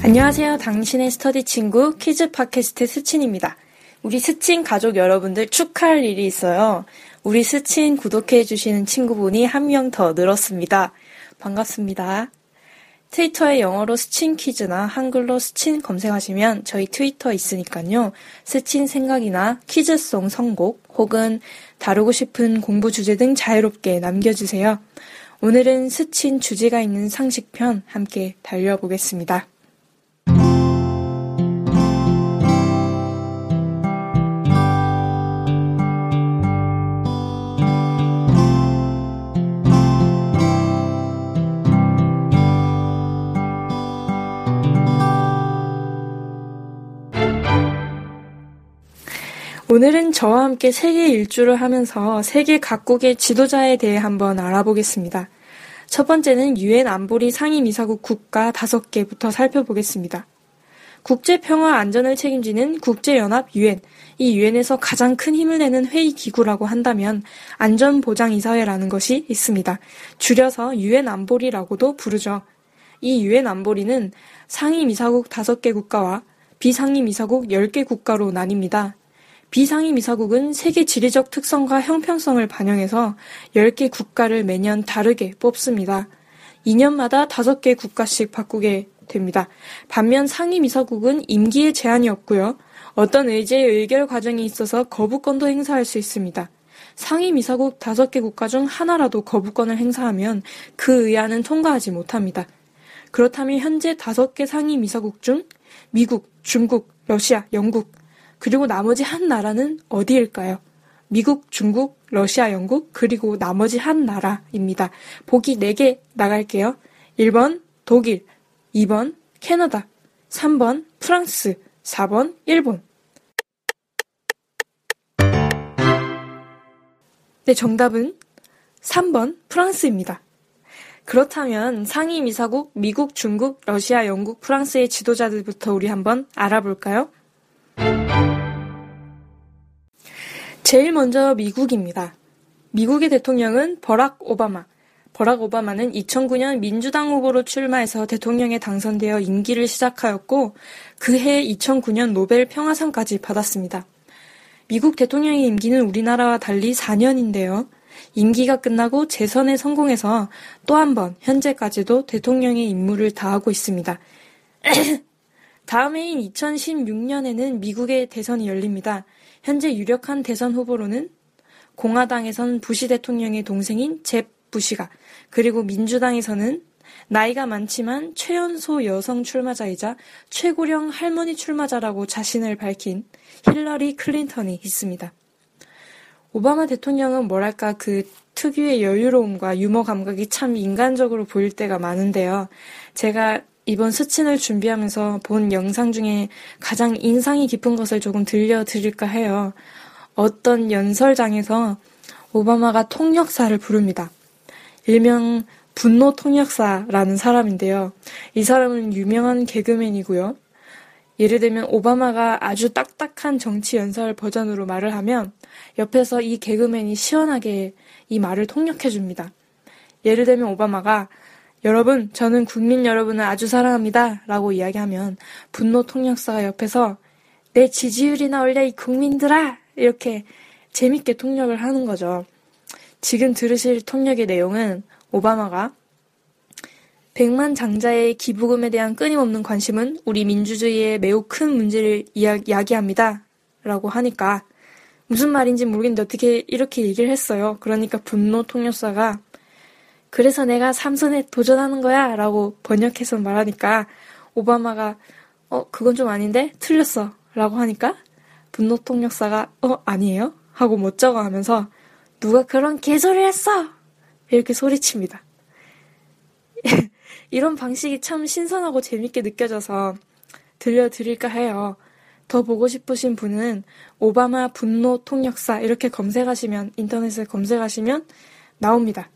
안녕하세요. 당신의 스터디 친구 퀴즈팟캐스트 스친입니다. 우리 스친 가족 여러분들 축하할 일이 있어요. 우리 스친 구독해주시는 친구분이 한 명 더 늘었습니다. 반갑습니다. 트위터에 영어로 스친 퀴즈나 한글로 스친 검색하시면 저희 트위터 있으니까요. 스친 생각이나 퀴즈송 선곡 혹은 다루고 싶은 공부 주제 등 자유롭게 남겨주세요. 오늘은 스친 주제가 있는 상식편 함께 달려보겠습니다. 오늘은 저와 함께 세계 일주를 하면서 세계 각국의 지도자에 대해 한번 알아보겠습니다. 첫 번째는 UN 안보리 상임이사국 국가 5개부터 살펴보겠습니다. 국제평화 안전을 책임지는 국제연합 UN, 이 UN에서 가장 큰 힘을 내는 회의 기구라고 한다면 안전보장이사회라는 것이 있습니다. 줄여서 UN 안보리라고도 부르죠. 이 UN 안보리는 상임이사국 5개 국가와 비상임이사국 10개 국가로 나뉩니다. 비상임이사국은 세계 지리적 특성과 형평성을 반영해서 10개 국가를 매년 다르게 뽑습니다. 2년마다 5개 국가씩 바꾸게 됩니다. 반면 상임이사국은 임기에 제한이 없고요. 어떤 의제의 의결 과정에 있어서 거부권도 행사할 수 있습니다. 상임이사국 5개 국가 중 하나라도 거부권을 행사하면 그 의안은 통과하지 못합니다. 그렇다면 현재 5개 상임이사국 중 미국, 중국, 러시아, 영국, 그리고 나머지 한 나라는 어디일까요? 미국, 중국, 러시아, 영국, 그리고 나머지 한 나라입니다. 보기 4개 나갈게요. 1번 독일, 2번 캐나다, 3번 프랑스, 4번 일본. 네, 정답은 3번 프랑스입니다. 그렇다면 상임이사국 미국, 중국, 러시아, 영국, 프랑스의 지도자들부터 우리 한번 알아볼까요? 제일 먼저 미국입니다. 미국의 대통령은 버락 오바마. 버락 오바마는 2009년 민주당 후보로 출마해서 대통령에 당선되어 임기를 시작하였고 그해 2009년 노벨 평화상까지 받았습니다. 미국 대통령의 임기는 우리나라와 달리 4년인데요. 임기가 끝나고 재선에 성공해서 또 한 번 현재까지도 대통령의 임무를 다하고 있습니다. 다음 해인 2016년에는 미국의 대선이 열립니다. 현재 유력한 대선 후보로는 공화당에선 부시 대통령의 동생인 잽 부시가, 그리고 민주당에서는 나이가 많지만 최연소 여성 출마자이자 최고령 할머니 출마자라고 자신을 밝힌 힐러리 클린턴이 있습니다. 오바마 대통령은 뭐랄까 그 특유의 여유로움과 유머 감각이 참 인간적으로 보일 때가 많은데요. 제가 이번 스친을 준비하면서 본 영상 중에 가장 인상이 깊은 것을 조금 들려드릴까 해요. 어떤 연설장에서 오바마가 통역사를 부릅니다. 일명 분노 통역사라는 사람인데요. 이 사람은 유명한 개그맨이고요. 예를 들면 오바마가 아주 딱딱한 정치 연설 버전으로 말을 하면 옆에서 이 개그맨이 시원하게 이 말을 통역해줍니다. 예를 들면 오바마가 여러분, 저는 국민 여러분을 아주 사랑합니다 라고 이야기하면 분노 통역사가 옆에서 내 지지율이나 올려 이 국민들아! 이렇게 재밌게 통역을 하는 거죠. 지금 들으실 통역의 내용은 오바마가 100만 장자의 기부금에 대한 끊임없는 관심은 우리 민주주의에 매우 큰 문제를 야기합니다 라고 하니까 무슨 말인지 모르겠는데 어떻게 이렇게 얘기를 했어요. 그러니까 분노 통역사가 그래서 내가 삼선에 도전하는 거야 라고 번역해서 말하니까 오바마가 그건 좀 아닌데? 틀렸어 라고 하니까 분노 통역사가 아니에요? 하고 멋쩍어 하면서 누가 그런 개소리를 했어! 이렇게 소리칩니다. 이런 방식이 참 신선하고 재밌게 느껴져서 들려드릴까 해요. 더 보고 싶으신 분은 오바마 분노 통역사 이렇게 검색하시면, 인터넷에 검색하시면 나옵니다.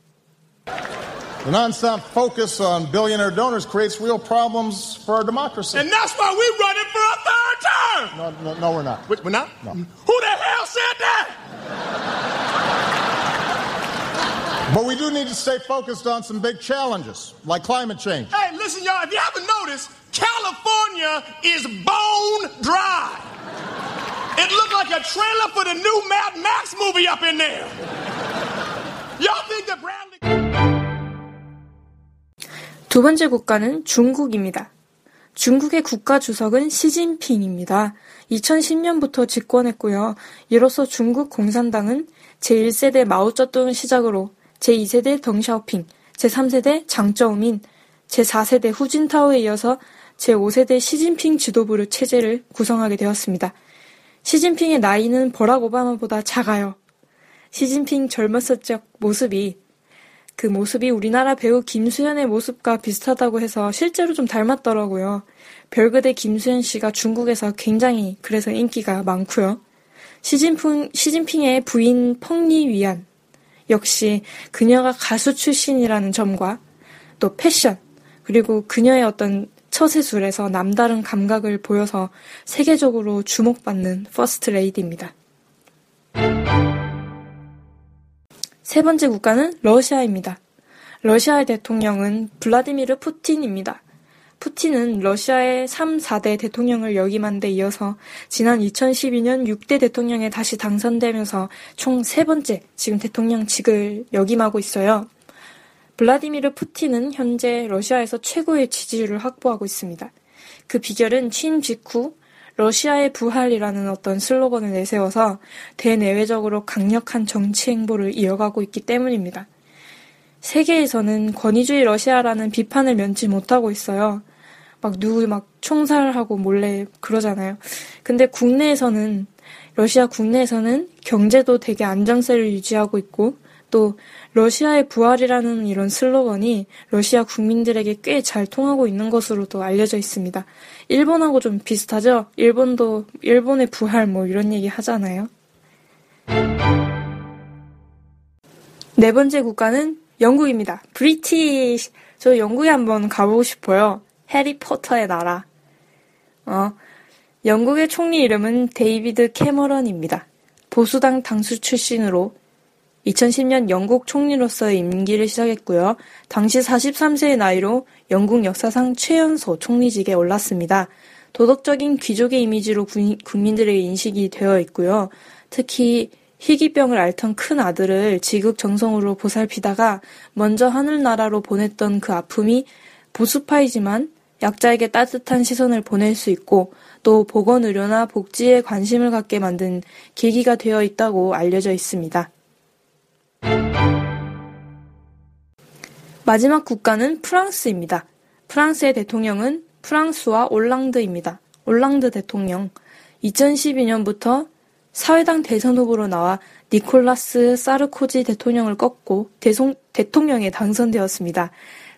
The nonstop focus on billionaire donors creates real problems for our democracy. And that's why we're running for a third term. No, we're not. We're not? No. Who the hell said that? But we do need to stay focused on some big challenges, like climate change. Hey, listen, y'all, if you haven't noticed, California is bone dry. It looked like a trailer for the new Mad Max movie up in there. Y'all think that Bradley... 두 번째 국가는 중국입니다. 중국의 국가 주석은 시진핑입니다. 2010년부터 집권했고요. 이로써 중국 공산당은 제1세대 마오쩌둥을 시작으로 제2세대 덩샤오핑, 제3세대 장쩌우민, 제4세대 후진타오에 이어서 제5세대 시진핑 지도부를 체제를 구성하게 되었습니다. 시진핑의 나이는 버락 오바마보다 작아요. 시진핑 젊었을 적 모습이 우리나라 배우 김수현의 모습과 비슷하다고 해서 실제로 좀 닮았더라고요. 별그대 김수현 씨가 중국에서 굉장히 그래서 인기가 많고요. 시진핑의 부인 펑리 위안 역시 그녀가 가수 출신이라는 점과 또 패션 그리고 그녀의 어떤 처세술에서 남다른 감각을 보여서 세계적으로 주목받는 퍼스트 레이디입니다. 세 번째 국가는 러시아입니다. 러시아의 대통령은 블라디미르 푸틴입니다. 푸틴은 러시아의 3, 4대 대통령을 역임한 데 이어서 지난 2012년 6대 대통령에 다시 당선되면서 총 세 번째 지금 대통령직을 역임하고 있어요. 블라디미르 푸틴은 현재 러시아에서 최고의 지지율을 확보하고 있습니다. 그 비결은 취임 직후 러시아의 부활이라는 어떤 슬로건을 내세워서 대내외적으로 강력한 정치 행보를 이어가고 있기 때문입니다. 세계에서는 권위주의 러시아라는 비판을 면치 못하고 있어요. 누구 총살하고 몰래 그러잖아요. 근데 국내에서는, 러시아 국내에서는 경제도 되게 안정세를 유지하고 있고 또 러시아의 부활이라는 이런 슬로건이 러시아 국민들에게 꽤 잘 통하고 있는 것으로도 알려져 있습니다. 일본하고 좀 비슷하죠? 일본도 일본의 부활 이런 얘기 하잖아요. 네 번째 국가는 영국입니다. 브리티시. 저 영국에 한번 가보고 싶어요. 해리포터의 나라. 영국의 총리 이름은 데이비드 캐머런입니다. 보수당 당수 출신으로 2010년 영국 총리로서의 임기를 시작했고요. 당시 43세의 나이로 영국 역사상 최연소 총리직에 올랐습니다. 도덕적인 귀족의 이미지로 국민들의 인식이 되어 있고요. 특히 희귀병을 앓던 큰 아들을 지극정성으로 보살피다가 먼저 하늘나라로 보냈던 그 아픔이 보수파이지만 약자에게 따뜻한 시선을 보낼 수 있고 또 보건의료나 복지에 관심을 갖게 만든 계기가 되어 있다고 알려져 있습니다. 마지막 국가는 프랑스입니다. 프랑스의 대통령은 프랑수아 올랑드입니다. 올랑드 대통령. 2012년부터 사회당 대선 후보로 나와 니콜라스 사르코지 대통령을 꺾고 대통령에 당선되었습니다.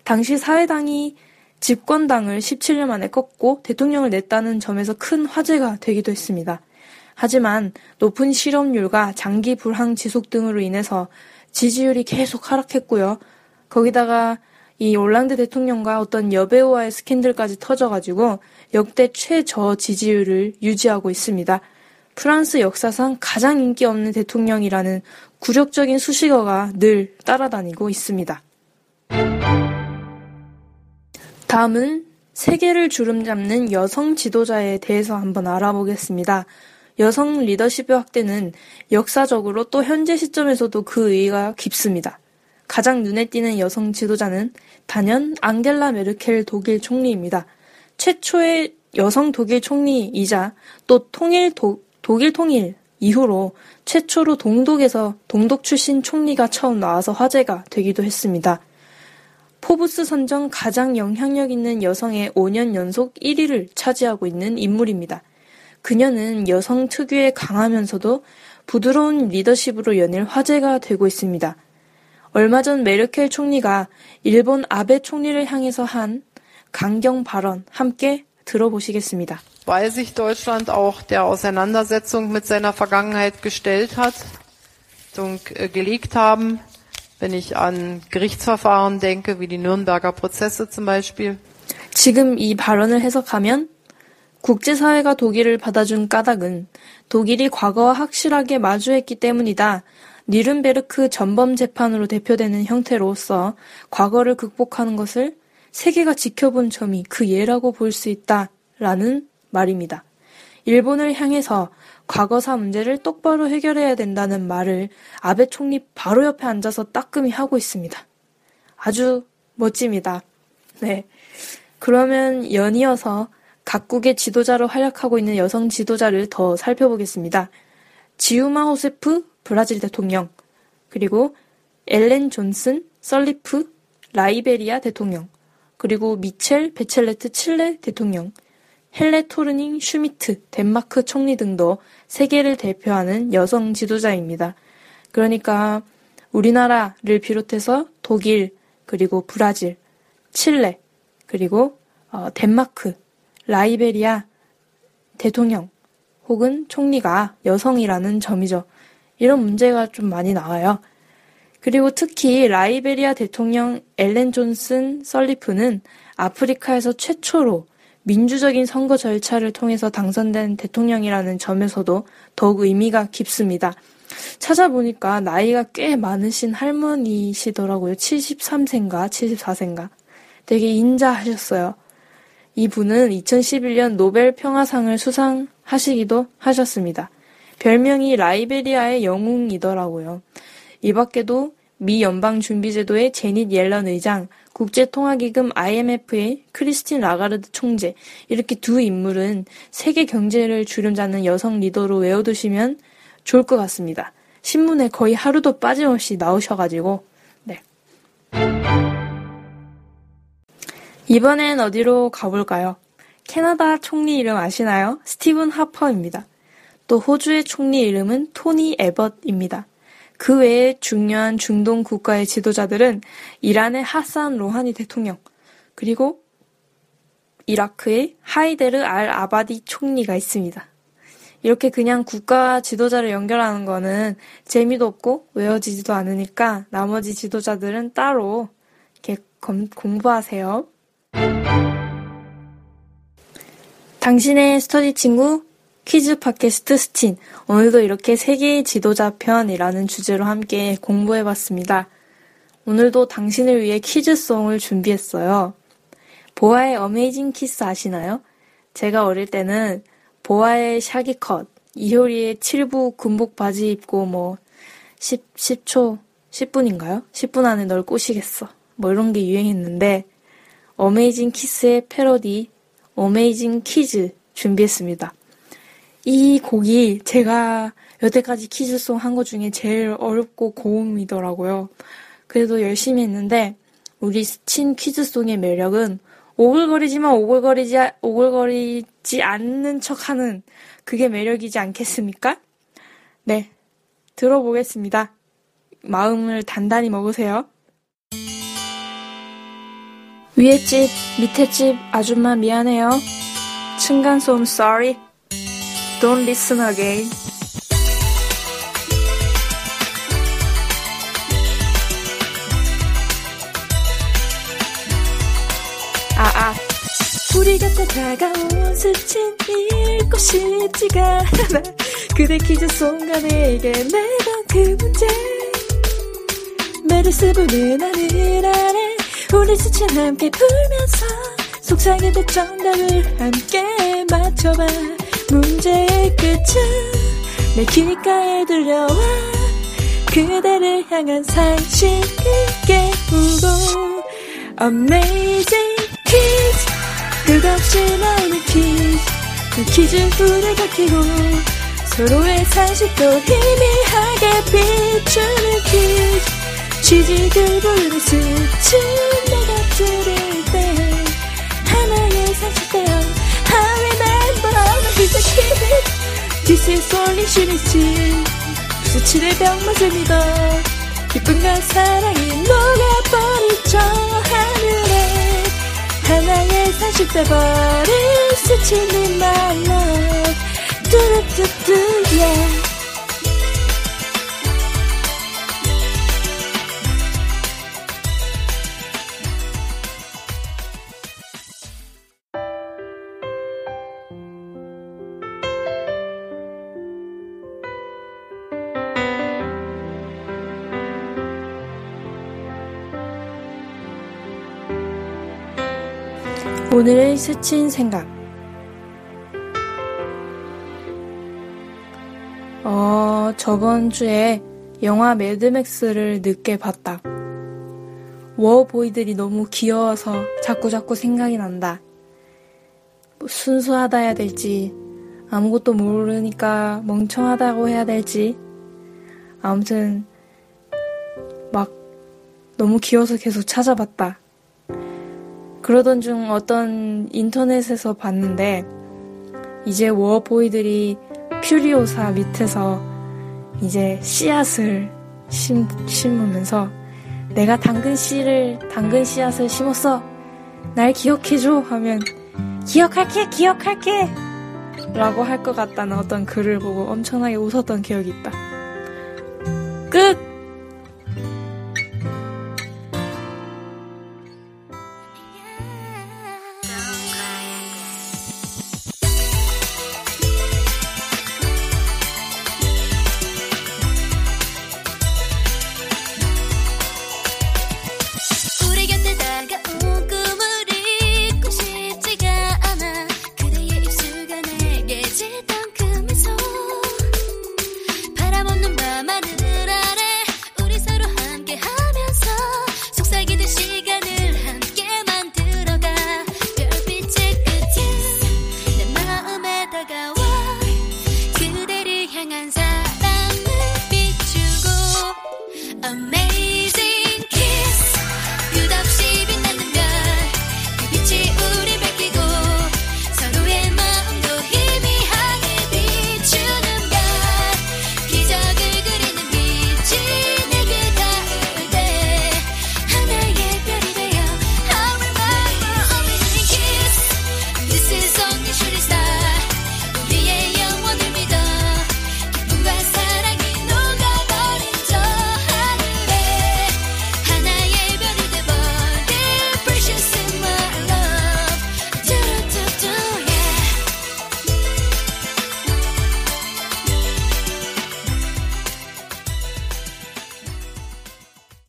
당시 사회당이 집권당을 17년 만에 꺾고 대통령을 냈다는 점에서 큰 화제가 되기도 했습니다. 하지만 높은 실업률과 장기 불황 지속 등으로 인해서 지지율이 계속 하락했고요. 거기다가 이 올랑드 대통령과 어떤 여배우와의 스캔들까지 터져가지고 역대 최저 지지율을 유지하고 있습니다. 프랑스 역사상 가장 인기 없는 대통령이라는 굴욕적인 수식어가 늘 따라다니고 있습니다. 다음은 세계를 주름잡는 여성 지도자에 대해서 한번 알아보겠습니다. 여성 리더십의 확대는 역사적으로 또 현재 시점에서도 그 의의가 깊습니다. 가장 눈에 띄는 여성 지도자는 단연 앙겔라 메르켈 독일 총리입니다. 최초의 여성 독일 총리이자 또 독일 통일 이후로 최초로 동독 출신 총리가 처음 나와서 화제가 되기도 했습니다. 포브스 선정 가장 영향력 있는 여성의 5년 연속 1위를 차지하고 있는 인물입니다. 그녀는 여성 특유의 강하면서도 부드러운 리더십으로 연일 화제가 되고 있습니다. 얼마 전 메르켈 총리가 일본 아베 총리를 향해서 한 강경 발언 함께 들어보시겠습니다. Weil sich Deutschland auch der Auseinandersetzung mit seiner Vergangenheit gestellt hat und gelegt haben, wenn ich an Gerichtsverfahren denke, wie die Nürnberger Prozesse zum Beispiel. 지금 이 발언을 해석하면 국제사회가 독일을 받아준 까닭은 독일이 과거와 확실하게 마주했기 때문이다. 니른베르크 전범 재판으로 대표되는 형태로서 과거를 극복하는 것을 세계가 지켜본 점이 그 예라고 볼 수 있다. 라는 말입니다. 일본을 향해서 과거사 문제를 똑바로 해결해야 된다는 말을 아베 총리 바로 옆에 앉아서 따끔히 하고 있습니다. 아주 멋집니다. 네. 그러면 연이어서 각국의 지도자로 활약하고 있는 여성 지도자를 더 살펴보겠습니다. 지우마 호세프 브라질 대통령, 그리고 엘렌 존슨 썰리프 라이베리아 대통령, 그리고 미첼 베첼레트 칠레 대통령, 헬레 토르닝 슈미트 덴마크 총리 등도 세계를 대표하는 여성 지도자입니다. 그러니까 우리나라를 비롯해서 독일, 그리고 브라질, 칠레, 그리고 덴마크, 라이베리아 대통령 혹은 총리가 여성이라는 점이죠. 이런 문제가 좀 많이 나와요. 그리고 특히 라이베리아 대통령 엘렌 존슨 썰리프는 아프리카에서 최초로 민주적인 선거 절차를 통해서 당선된 대통령이라는 점에서도 더욱 의미가 깊습니다. 찾아보니까 나이가 꽤 많으신 할머니시더라고요. 73세인가 74세인가. 되게 인자하셨어요. 이분은 2011년 노벨 평화상을 수상하시기도 하셨습니다. 별명이 라이베리아의 영웅이더라고요. 이 밖에도 미 연방준비제도의 제닛 옐런 의장, 국제통화기금 IMF의 크리스틴 라가르드 총재, 이렇게 두 인물은 세계 경제를 주름잡는 여성 리더로 외워두시면 좋을 것 같습니다. 신문에 거의 하루도 빠짐없이 나오셔가지고. 네. 이번엔 어디로 가볼까요? 캐나다 총리 이름 아시나요? 스티븐 하퍼입니다. 또 호주의 총리 이름은 토니 에벗입니다. 그 외에 중요한 중동 국가의 지도자들은 이란의 하산 로하니 대통령, 그리고 이라크의 하이데르 알 아바디 총리가 있습니다. 이렇게 그냥 국가 지도자를 연결하는 거는 재미도 없고 외워지지도 않으니까 나머지 지도자들은 따로 이렇게 공부하세요. 당신의 스터디 친구 퀴즈 팟캐스트 스친, 오늘도 이렇게 세계의 지도자 편이라는 주제로 함께 공부해봤습니다. 오늘도 당신을 위해 퀴즈송을 준비했어요. 보아의 어메이징 키스 아시나요? 제가 어릴 때는 보아의 샤기컷, 이효리의 7부 군복 바지 입고 10분인가요? 10분 안에 널 꼬시겠어. 이런 게 유행했는데, 어메이징 키스의 패러디, 어메이징 퀴즈 준비했습니다. 이 곡이 제가 여태까지 퀴즈송 한 것 중에 제일 어렵고 고음이더라고요. 그래도 열심히 했는데 우리 스친 퀴즈송의 매력은 오글거리지만 오글거리지 않는 척하는 그게 매력이지 않겠습니까? 네, 들어보겠습니다. 마음을 단단히 먹으세요. 위에 집, 밑에 집 아줌마 미안해요. 층간소음 sorry. Don't listen again. 우리 곁에 다가온 스친 읽고 싶지가 않아. 그대 퀴즈 순간에 이게 매번 그 문제. 매를 쓰부는 하늘 아래 우리 스친 함께 풀면서 속삭이 정답을 함께 맞춰봐. 문제의 끝은 내 귓가에 들려와 그대를 향한 상식을 깨우고 Amazing Kids 끝없이 나오는 퀴즈 그 퀴즈 불을 밝히고 서로의 상식도 희미하게 비추는 퀴즈 취직을 부르는 스친 내가 들을 때 하나의 상식되어 This is only Shinichi 스치의 병맛을 믿어 기쁨과 사랑이 녹아버리죠 하늘에 하나의 사십대버린 스치는 말로 뚜루뚜뚜 yeah. 오늘의 스친 생각. 저번 주에 영화 매드맥스를 늦게 봤다. 워보이들이 너무 귀여워서 자꾸자꾸 생각이 난다. 순수하다 해야 될지, 아무것도 모르니까 멍청하다고 해야 될지. 아무튼 막 너무 귀여워서 계속 찾아봤다. 그러던 중 어떤 인터넷에서 봤는데 이제 워보이들이 퓨리오사 밑에서 이제 씨앗을 심으면서 내가 당근 씨앗을 심었어. 날 기억해줘 하면 기억할게 라고 할 것 같다는 어떤 글을 보고 엄청나게 웃었던 기억이 있다. 끝!